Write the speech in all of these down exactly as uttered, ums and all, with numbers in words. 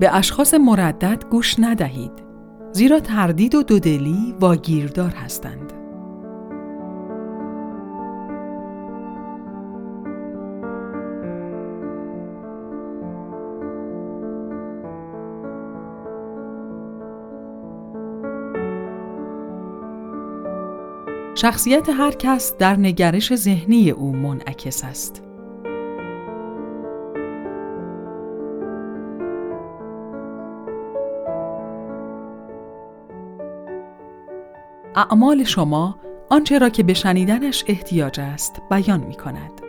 به اشخاص مردد گوش ندهید، زیرا تردید و دودلی واگیردار هستند. شخصیت هر کس در نگرش ذهنی او منعکس است. اعمال شما آنچه را که به شنیدنش احتیاج است بیان می کند.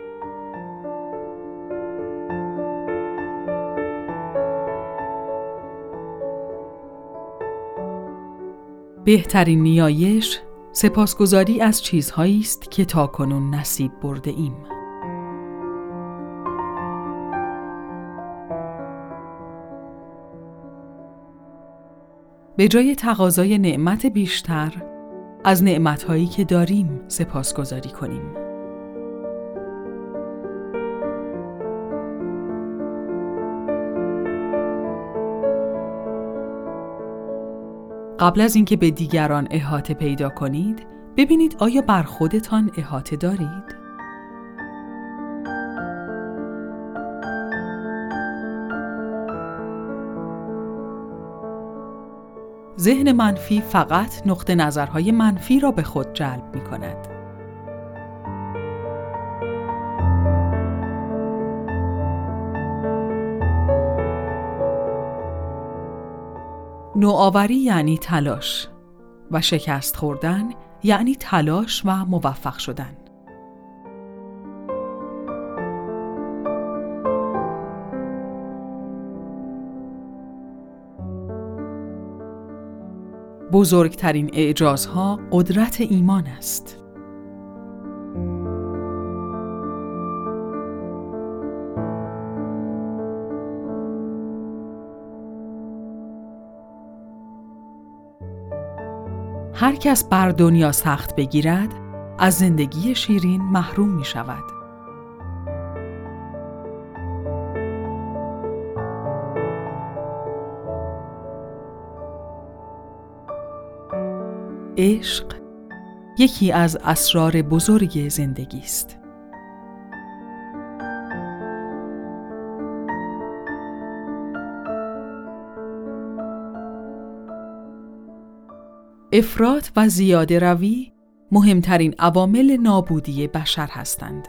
بهترین نیایش سپاسگزاری از چیزهایی است که تاکنون نصیب برده ایم. به جای تقاضای نعمت بیشتر، از نعمت‌هایی که داریم سپاسگزاری کنیم. قبل از اینکه به دیگران احاطه پیدا کنید، ببینید آیا بر خودتان احاطه دارید؟ ذهن منفی فقط نقطه نظرهای منفی را به خود جلب می کند. نوآوری یعنی تلاش و شکست خوردن یعنی تلاش و موفق شدن. بزرگترین اعجازها قدرت ایمان است. هر کس بر دنیا سخت بگیرد، از زندگی شیرین محروم می شود. عشق یکی از اسرار بزرگ زندگی است. افراط و زیاده روی مهمترین عوامل نابودی بشر هستند.